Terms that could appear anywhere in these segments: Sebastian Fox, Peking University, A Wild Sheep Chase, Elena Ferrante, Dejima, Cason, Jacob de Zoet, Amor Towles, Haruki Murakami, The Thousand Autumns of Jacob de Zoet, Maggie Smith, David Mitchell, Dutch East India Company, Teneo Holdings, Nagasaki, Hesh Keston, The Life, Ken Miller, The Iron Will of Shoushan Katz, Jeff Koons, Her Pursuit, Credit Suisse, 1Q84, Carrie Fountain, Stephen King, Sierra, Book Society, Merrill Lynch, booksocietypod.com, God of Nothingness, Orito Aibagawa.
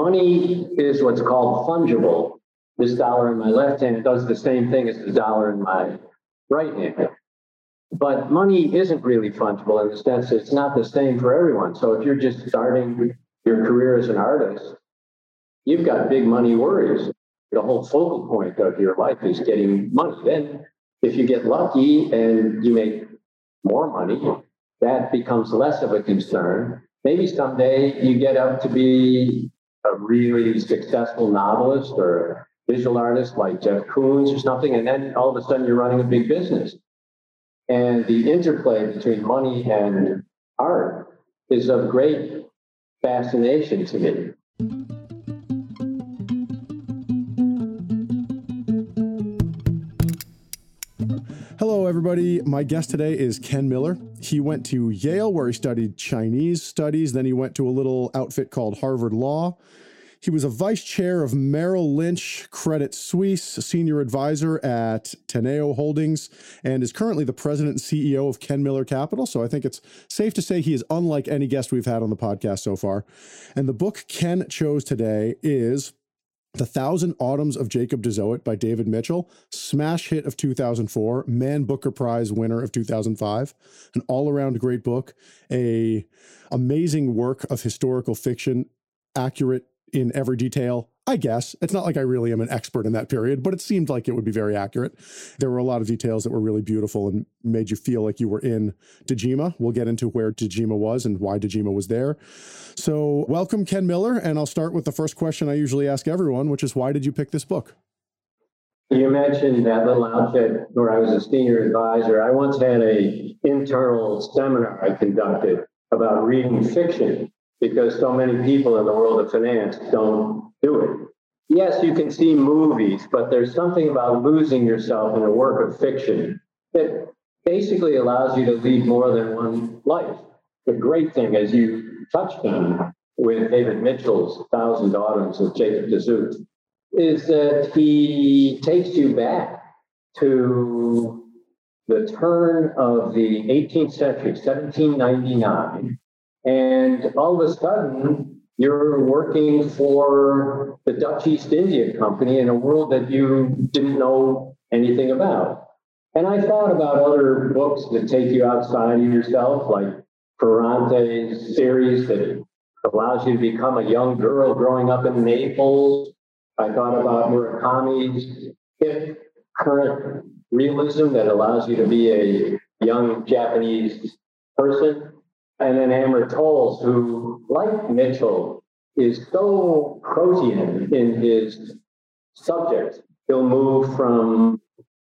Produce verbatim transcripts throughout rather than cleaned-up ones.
Money is what's called fungible. This dollar in my left hand does the same thing as the dollar in my right hand. But money isn't really fungible in the sense it's not the same for everyone. So if you're just starting your career as an artist, you've got big money worries. The whole focal point of your life is getting money. Then if you get lucky and you make more money, that becomes less of a concern. Maybe someday you get up to be a really successful novelist or a visual artist like Jeff Koons or something, and then all of a sudden you're running a big business. And the interplay between money and art is of great fascination to me. Hello, everybody. My guest today is Ken Miller. He went to Yale, where he studied Chinese studies. Then he went to a little outfit called Harvard Law. He was a vice chair of Merrill Lynch Credit Suisse, a senior advisor at Teneo Holdings, and is currently the president and C E O of Ken Miller Capital. So I think it's safe to say he is unlike any guest we've had on the podcast so far. And the book Ken chose today is The Thousand Autumns of Jacob de Zoet by David Mitchell, smash hit of two thousand four, Man Booker Prize winner of two thousand five, an all-around great book, a amazing work of historical fiction, accurate in every detail, I guess. It's not like I really am an expert in that period, but it seemed like it would be very accurate. There were a lot of details that were really beautiful and made you feel like you were in Dejima. We'll get into where Dejima was and why Dejima was there. So welcome, Ken Miller. And I'll start with the first question I usually ask everyone, which is, why did you pick this book? You mentioned that little outfit where I was a senior advisor. I once had an internal seminar I conducted about reading fiction, because so many people in the world of finance don't do it. Yes, you can see movies, but there's something about losing yourself in a work of fiction that basically allows you to lead more than one life. The great thing, as you touched on with David Mitchell's Thousand Autumns of Jacob de Zoet, is that he takes you back to the turn of the eighteenth century, seventeen ninety-nine, and all of a sudden, you're working for the Dutch East India Company in a world that you didn't know anything about. And I thought about other books that take you outside of yourself, like Ferrante's series that allows you to become a young girl growing up in Naples. I thought about Murakami's hip current realism that allows you to be a young Japanese person. And then Amor Towles, who, like Mitchell, is so protean in his subjects. He'll move from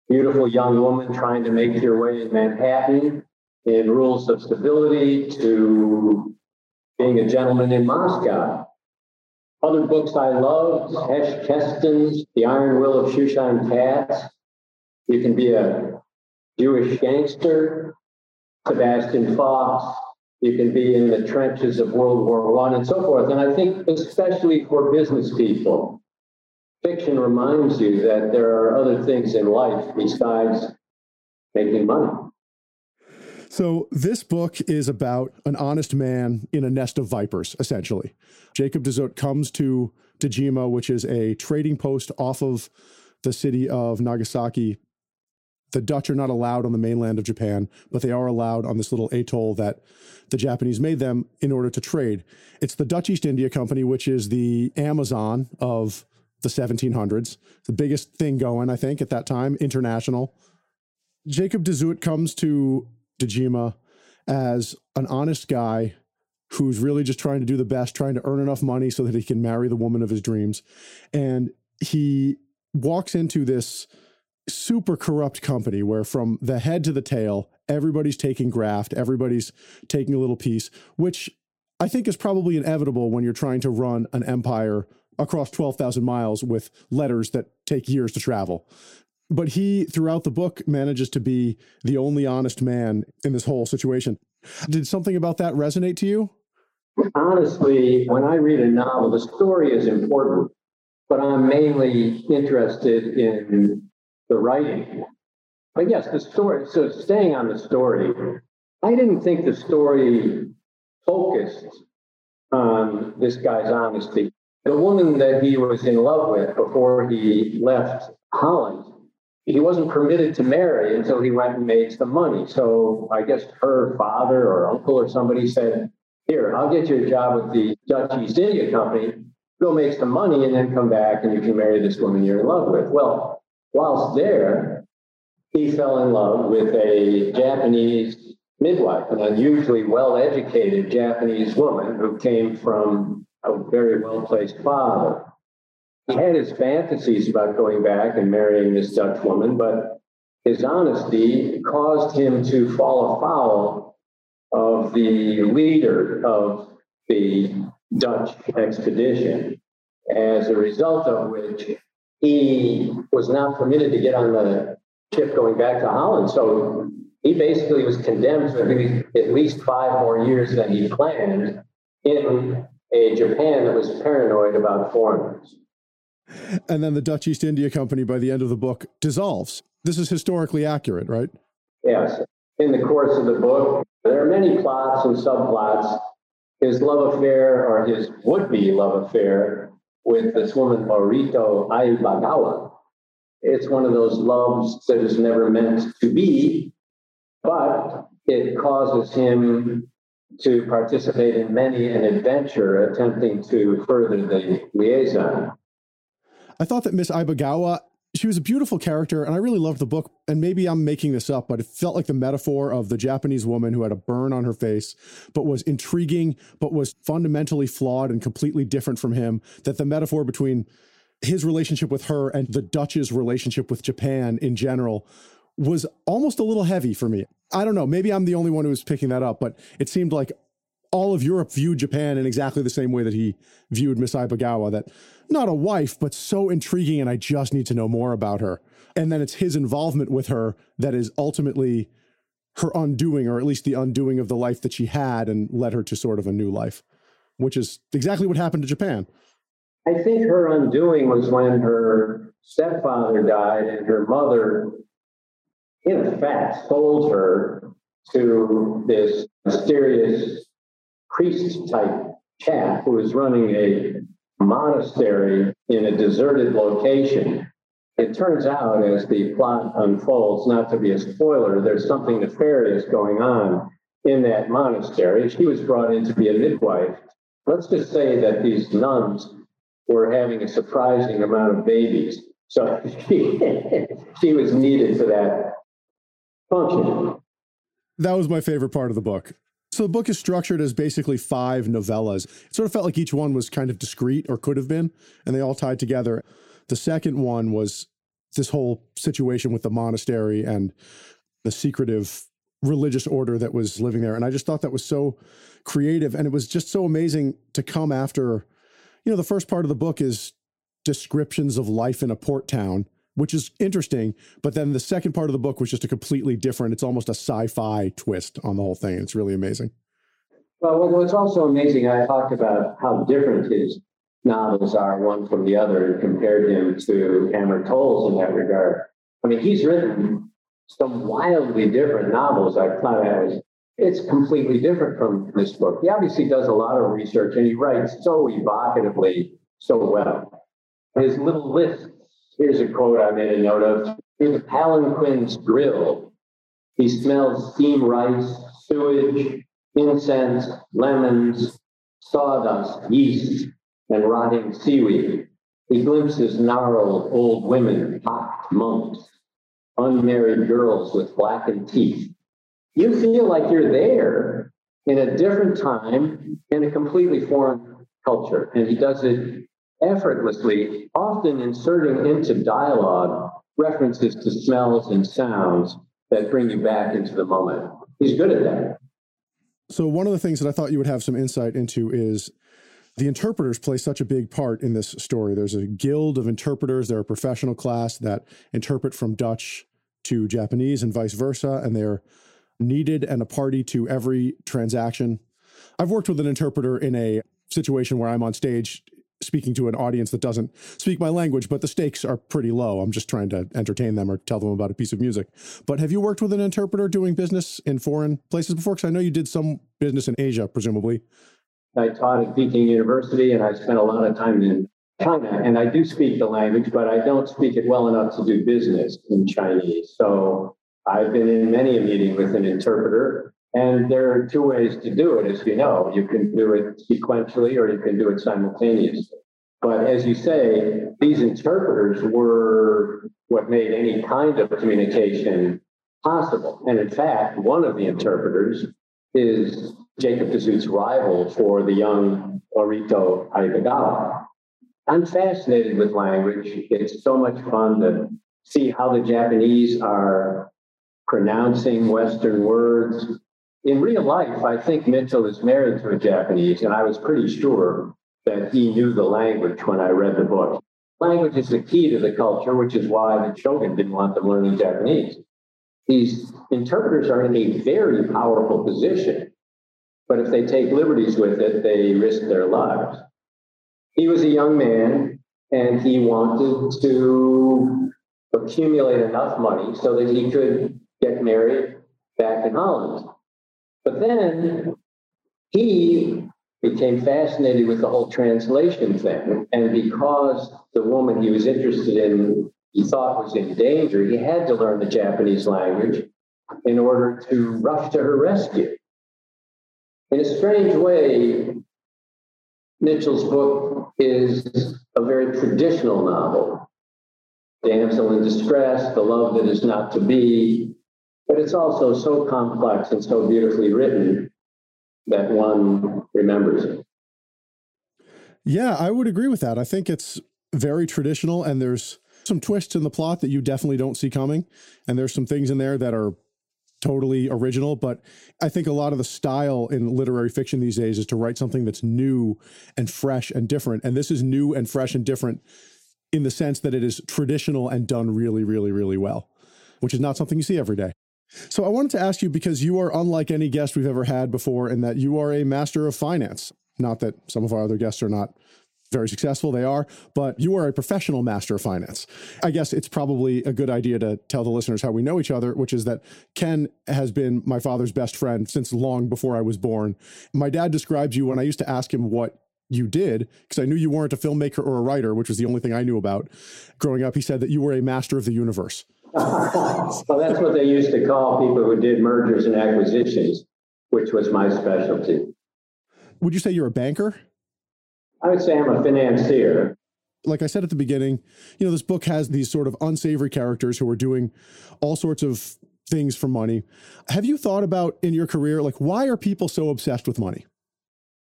beautiful young woman trying to make your way in Manhattan in Rules of Stability to being a gentleman in Moscow. Other books I loved, Hesh Keston's The Iron Will of Shoushan Katz. You can be a Jewish gangster. Sebastian Fox. You can be in the trenches of World War One and so forth. And I think especially for business people, fiction reminds you that there are other things in life besides making money. So this book is about an honest man in a nest of vipers, essentially. Jacob de Zoet comes to Dejima, which is a trading post off of the city of Nagasaki. The Dutch are not allowed on the mainland of Japan, but they are allowed on this little atoll that the Japanese made them in order to trade. It's the Dutch East India Company, which is the Amazon of the seventeen hundreds. The biggest thing going, I think, at that time, international. Jacob de Zoet comes to Dejima as an honest guy who's really just trying to do the best, trying to earn enough money so that he can marry the woman of his dreams. And he walks into this super corrupt company where from the head to the tail, everybody's taking graft, everybody's taking a little piece, which I think is probably inevitable when you're trying to run an empire across twelve thousand miles with letters that take years to travel. But he, throughout the book, manages to be the only honest man in this whole situation. Did something about that resonate to you? Honestly, when I read a novel, the story is important, but I'm mainly interested in the writing. But yes, the story, so staying on the story, I didn't think the story focused on this guy's honesty. the woman that he was in love with before he left Holland, he wasn't permitted to marry until he went and made some money. So I guess her father or uncle or somebody said, here, I'll get you a job with the Dutch East India Company. Go make some money and then come back and you can marry this woman you're in love with. Well, whilst there, he fell in love with a Japanese midwife, an unusually well-educated Japanese woman who came from a very well-placed father. He had his fantasies about going back and marrying this Dutch woman, but his honesty caused him to fall afoul of the leader of the Dutch expedition, as a result of which he was not permitted to get on the ship going back to Holland. So he basically was condemned to at least five more years than he planned in a Japan that was paranoid about foreigners. And then the Dutch East India Company, by the end of the book, dissolves. This is historically accurate, right? Yes. In the course of the book, there are many plots and subplots. His love affair, or his would-be love affair, with this woman, Orito Aibagawa. It's one of those loves that is never meant to be, but it causes him to participate in many an adventure attempting to further the liaison. I thought that Miss Aibagawa, she was a beautiful character, and I really loved the book, and maybe I'm making this up, but it felt like the metaphor of the Japanese woman who had a burn on her face, but was intriguing, but was fundamentally flawed and completely different from him, that the metaphor between his relationship with her and the Dutch's relationship with Japan in general was almost a little heavy for me. I don't know, maybe I'm the only one who was picking that up, but it seemed like all of Europe viewed Japan in exactly the same way that he viewed Miss Aibagawa, that not a wife, but so intriguing, and I just need to know more about her. And then it's his involvement with her that is ultimately her undoing, or at least the undoing of the life that she had and led her to sort of a new life, which is exactly what happened to Japan. I think her undoing was when her stepfather died and her mother, in effect, sold her to this mysterious priest-type chap who was running a monastery in a deserted location. It turns out, as the plot unfolds, not to be a spoiler, there's something nefarious going on in that monastery. She was brought in to be a midwife. Let's just say that these nuns were having a surprising amount of babies, so she, she was needed for that function. That was my favorite part of the book. So the book is structured as basically five novellas. It sort of felt like each one was kind of discrete, or could have been, and they all tied together. The second one was this whole situation with the monastery and the secretive religious order that was living there. And I just thought that was so creative. And it was just so amazing to come after, you know, the first part of the book is descriptions of life in a port town, which is interesting. But then the second part of the book was just a completely different, it's almost a sci-fi twist on the whole thing. It's really amazing. Well, what's also amazing, I talked about how different his novels are one from the other and compared him to Amor Towles in that regard. I mean, he's written some wildly different novels. I thought that was, it's completely different from this book. He obviously does a lot of research and he writes so evocatively, so well. His little list, here's a quote I made a note of. In the palanquin's grill, he smells steam rice, sewage, incense, lemons, sawdust, yeast, and rotting seaweed. He glimpses gnarled old women, pocked monks, unmarried girls with blackened teeth. You feel like you're there in a different time in a completely foreign culture, and he does it effortlessly, often inserting into dialogue references to smells and sounds that bring you back into the moment. He's good at that. So one of the things that I thought you would have some insight into is the interpreters play such a big part in this story. There's a guild of interpreters. They're a professional class that interpret from Dutch to Japanese and vice versa, and they're needed and a party to every transaction. I've worked with an interpreter in a situation where I'm on stage speaking to an audience that doesn't speak my language, but the stakes are pretty low. I'm just trying to entertain them or tell them about a piece of music. But have you worked with an interpreter doing business in foreign places before? Because I know you did some business in Asia, presumably. I taught at Peking University, and I spent a lot of time in China. And I do speak the language, but I don't speak it well enough to do business in Chinese. So I've been in many a meeting with an interpreter. And there are two ways to do it, as you know. You can do it sequentially, or you can do it simultaneously. But as you say, these interpreters were what made any kind of communication possible. And in fact, one of the interpreters is Jacob de Zoet's rival for the young Orito Aibagawa. I'm fascinated with language. It's so much fun to see how the Japanese are pronouncing Western words. In real life, I think Mitchell is married to a Japanese, and I was pretty sure that he knew the language when I read the book. Language is the key to the culture, which is why the shogun didn't want them learning Japanese. These interpreters are in a very powerful position, but if they take liberties with it, they risk their lives. He was a young man, and he wanted to accumulate enough money so that he could get married back in Holland. But then he became fascinated with the whole translation thing. And because the woman he was interested in, he thought was in danger, he had to learn the Japanese language in order to rush to her rescue. In a strange way, Mitchell's book is a very traditional novel. Damsel in distress, the love that is not to be. But it's also so complex and so beautifully written that one remembers it. Yeah, I would agree with that. I think it's very traditional, and there's some twists in the plot that you definitely don't see coming. And there's some things in there that are totally original. But I think a lot of the style in literary fiction these days is to write something that's new and fresh and different. And this is new and fresh and different in the sense that it is traditional and done really, really, really well, which is not something you see every day. So I wanted to ask you, because you are unlike any guest we've ever had before, in that you are a master of finance. Not that some of our other guests are not very successful, they are, but you are a professional master of finance. I guess it's probably a good idea to tell the listeners how we know each other, which is that Ken has been my father's best friend since long before I was born. My dad describes you when I used to ask him what you did, because I knew you weren't a filmmaker or a writer, which was the only thing I knew about growing up. He said that you were a master of the universe. Well, that's what they used to call people who did mergers and acquisitions, which was my specialty. Would you say you're a banker? I would say I'm a financier. Like I said at the beginning, you know, this book has these sort of unsavory characters who are doing all sorts of things for money. Have you thought about in your career, like, why are people so obsessed with money?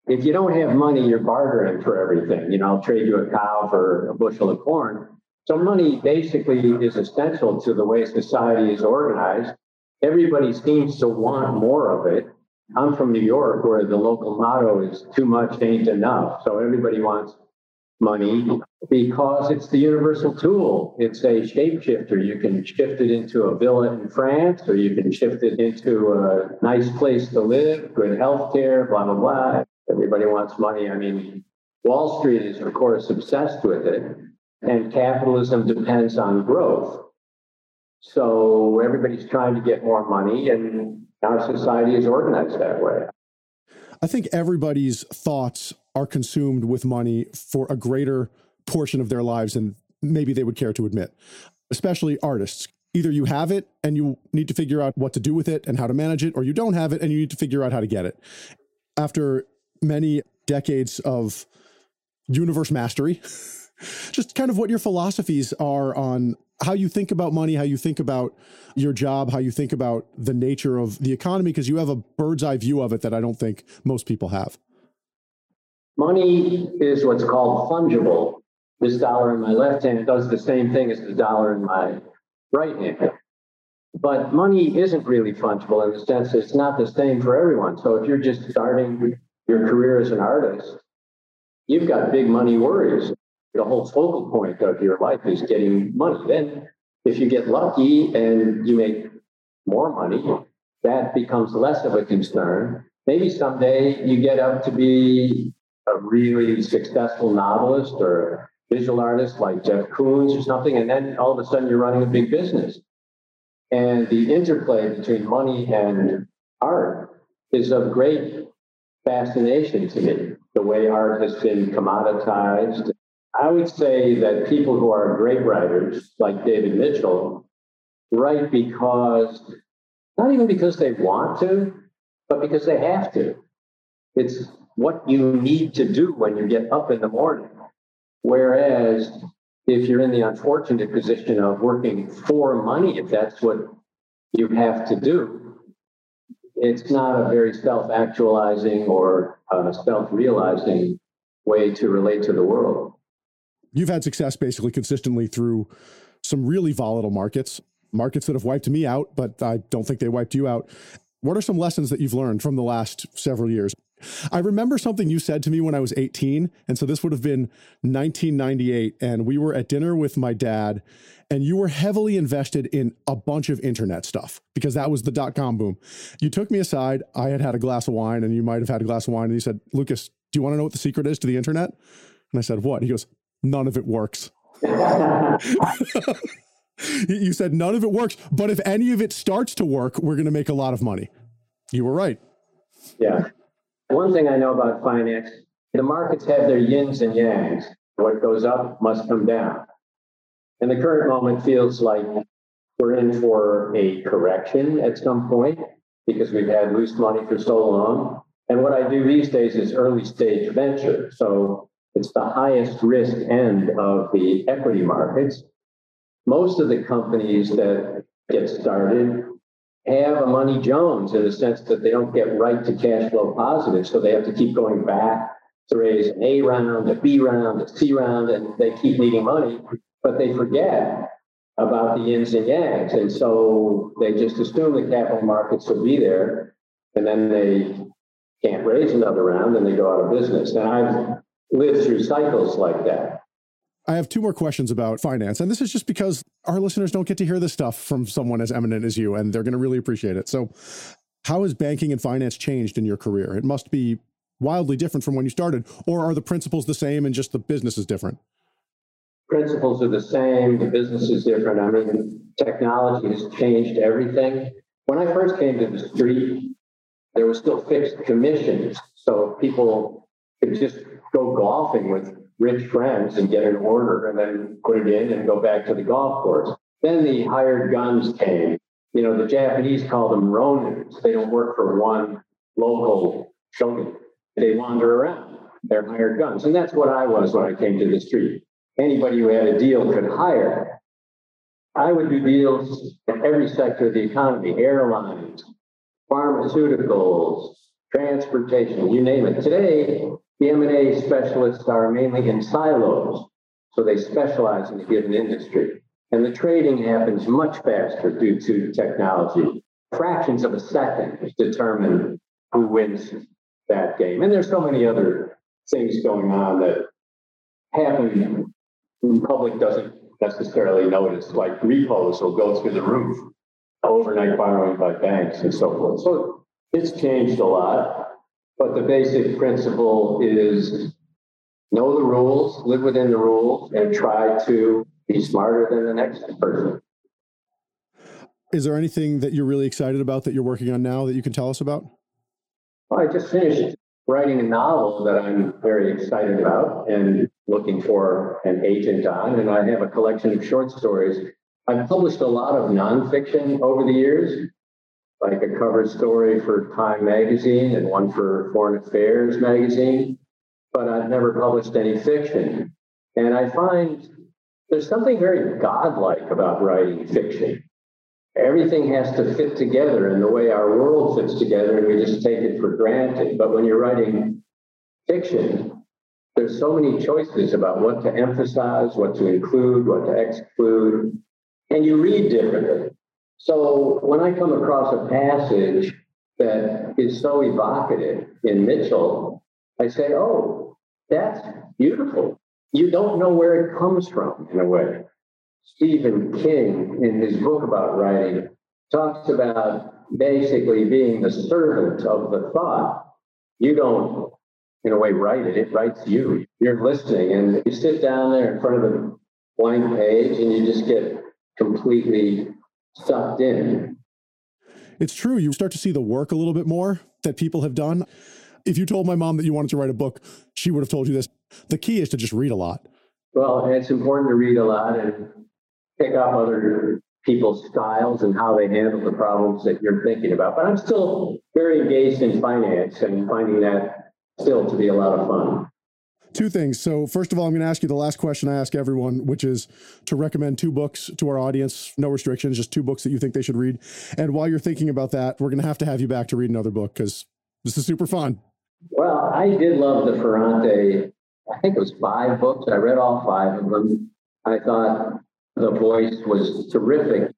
If you don't have money, you're bartering for everything. You know, I'll trade you a cow for a bushel of corn. So money basically is essential to the way society is organized. Everybody seems to want more of it. I'm from New York, where the local motto is too much ain't enough. So everybody wants money because it's the universal tool. It's a shapeshifter. You can shift it into a villa in France, or you can shift it into a nice place to live, good health care, blah, blah, blah. Everybody wants money. I mean, Wall Street is, of course, obsessed with it. And capitalism depends on growth. So everybody's trying to get more money, and our society is organized that way. I think everybody's thoughts are consumed with money for a greater portion of their lives than maybe they would care to admit, especially artists. Either you have it and you need to figure out what to do with it and how to manage it, or you don't have it and you need to figure out how to get it. After many decades of universe mastery, just kind of what your philosophies are on how you think about money, how you think about your job, how you think about the nature of the economy, because you have a bird's eye view of it that I don't think most people have. Money is what's called fungible. This dollar in my left hand does the same thing as the dollar in my right hand. But money isn't really fungible in the sense that it's not the same for everyone. So if you're just starting your career as an artist, you've got big money worries. The whole focal point of your life is getting money. Then if you get lucky and you make more money, that becomes less of a concern. Maybe someday you get up to be a really successful novelist or visual artist like Jeff Koons or something, and then all of a sudden you're running a big business. And the interplay between money and art is of great fascination to me. the way art has been commoditized. I would say that people who are great writers, like David Mitchell, write because, not even because they want to, but because they have to. It's what you need to do when you get up in the morning. Whereas if you're in the unfortunate position of working for money, if that's what you have to do, it's not a very self-actualizing or uh, self-realizing way to relate to the world. You've had success basically consistently through some really volatile markets, markets that have wiped me out, but I don't think they wiped you out. What are some lessons that you've learned from the last several years? I remember something you said to me when I was eighteen, and so this would have been nineteen ninety-eight, and we were at dinner with my dad, and you were heavily invested in a bunch of internet stuff, because that was the dot-com boom. You took me aside, I had had a glass of wine, and you might have had a glass of wine, and you said, Lucas, do you want to know what the secret is to the internet? And I said, what? He goes, none of it works. You said, none of it works, but if any of it starts to work, we're going to make a lot of money. You were right. Yeah. One thing I know about finance, the markets have their yins and yangs. What goes up must come down. And the current moment feels like we're in for a correction at some point because we've had loose money for so long. And what I do these days is early stage venture. So it's the highest risk end of the equity markets. Most of the companies that get started have a money Jones in the sense that they don't get right to cash flow positive, so they have to keep going back to raise an A round, a B round, a C round, and they keep needing money, but they forget about the yins and yangs. And so they just assume the capital markets will be there, and then they can't raise another round, and they go out of business. And I've lived through cycles like that. I have two more questions about finance, and this is just because our listeners don't get to hear this stuff from someone as eminent as you, and they're going to really appreciate it. So how has banking and finance changed in your career? It must be wildly different from when you started, or are the principles the same and just the business is different? Principles are the same. The business is different. I mean, technology has changed everything. When I first came to the street, there was still fixed commissions, so people could just go golfing with rich friends and get an order and then put it in and go back to the golf course. Then the hired guns came. You know, the Japanese call them ronins. They don't work for one local shogun. They wander around. They're hired guns. And that's what I was when I came to the street. Anybody who had a deal could hire. I would do deals in every sector of the economy, airlines, pharmaceuticals, transportation, you name it. Today, the M and A specialists are mainly in silos, so they specialize in a given industry. And the trading happens much faster due to technology. Fractions of a second determine who wins that game. And there's so many other things going on that happen the public doesn't necessarily notice, like repos will go through the roof, overnight borrowing by banks and so forth. So it's changed a lot. But the basic principle is know the rules, live within the rules, and try to be smarter than the next person. Is there anything that you're really excited about that you're working on now that you can tell us about? Well, I just finished writing a novel that I'm very excited about and looking for an agent on, and I have a collection of short stories. I've published a lot of nonfiction over the years, like a cover story for Time magazine and one for Foreign Affairs magazine, but I've never published any fiction. And I find there's something very godlike about writing fiction. Everything has to fit together in the way our world fits together, and we just take it for granted. But when you're writing fiction, there's so many choices about what to emphasize, what to include, what to exclude, and you read differently. So when I come across a passage that is so evocative in Mitchell, I say, oh, that's beautiful. You don't know where it comes from, in a way. Stephen King, in his book about writing, talks about basically being the servant of the thought. You don't, in a way, write it. It writes you. You're listening, and you sit down there in front of a blank page, and you just get completely sucked in. It's true. You start to see the work a little bit more that people have done. If you told my mom that you wanted to write a book, she would have told you this. The key is to just read a lot. Well, it's important to read a lot and pick up other people's styles and how they handle the problems that you're thinking about. But I'm still very engaged in finance and finding that still to be a lot of fun. Two things. So first of all, I'm going to ask you the last question I ask everyone, which is to recommend two books to our audience. No restrictions, just two books that you think they should read. And while you're thinking about that, we're going to have to have you back to read another book because this is super fun. Well, I did love the Ferrante. I think it was five books. I read all five of them. I thought the voice was terrific.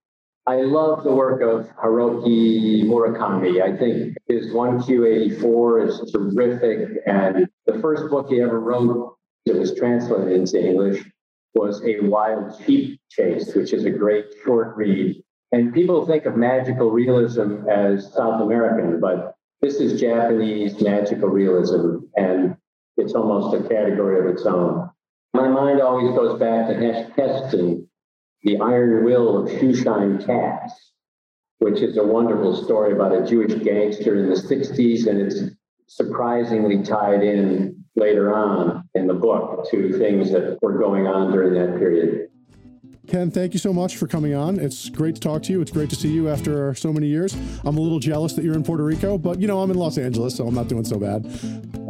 I love the work of Haruki Murakami. I think his one Q eighty-four is terrific. And the first book he ever wrote that was translated into English was A Wild Sheep Chase, which is a great short read. And people think of magical realism as South American, but this is Japanese magical realism, and it's almost a category of its own. My mind always goes back to Heston, The Iron Will of Shoushan Katz, which is a wonderful story about a Jewish gangster in the sixties, and it's surprisingly tied in later on in the book to things that were going on during that period. Ken, thank you so much for coming on. It's great to talk to you. It's great to see you after so many years. I'm a little jealous that you're in Puerto Rico, but, you know, I'm in Los Angeles, so I'm not doing so bad.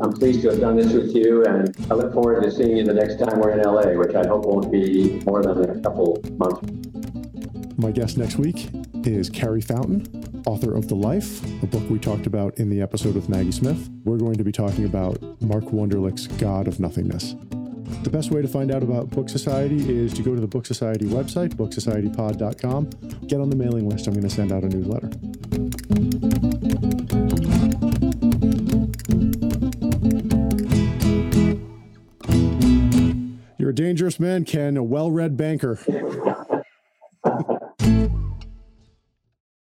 I'm pleased to have done this with you, and I look forward to seeing you the next time we're in L A, which I hope won't be more than a couple months. My guest next week is Carrie Fountain, author of The Life, a book we talked about in the episode with Maggie Smith. We're going to be talking about Mark Wunderlich's God of Nothingness. The best way to find out about Book Society is to go to the Book Society website, book society pod dot com. Get on the mailing list. I'm going to send out a newsletter. You're a dangerous man, Ken, a well-read banker.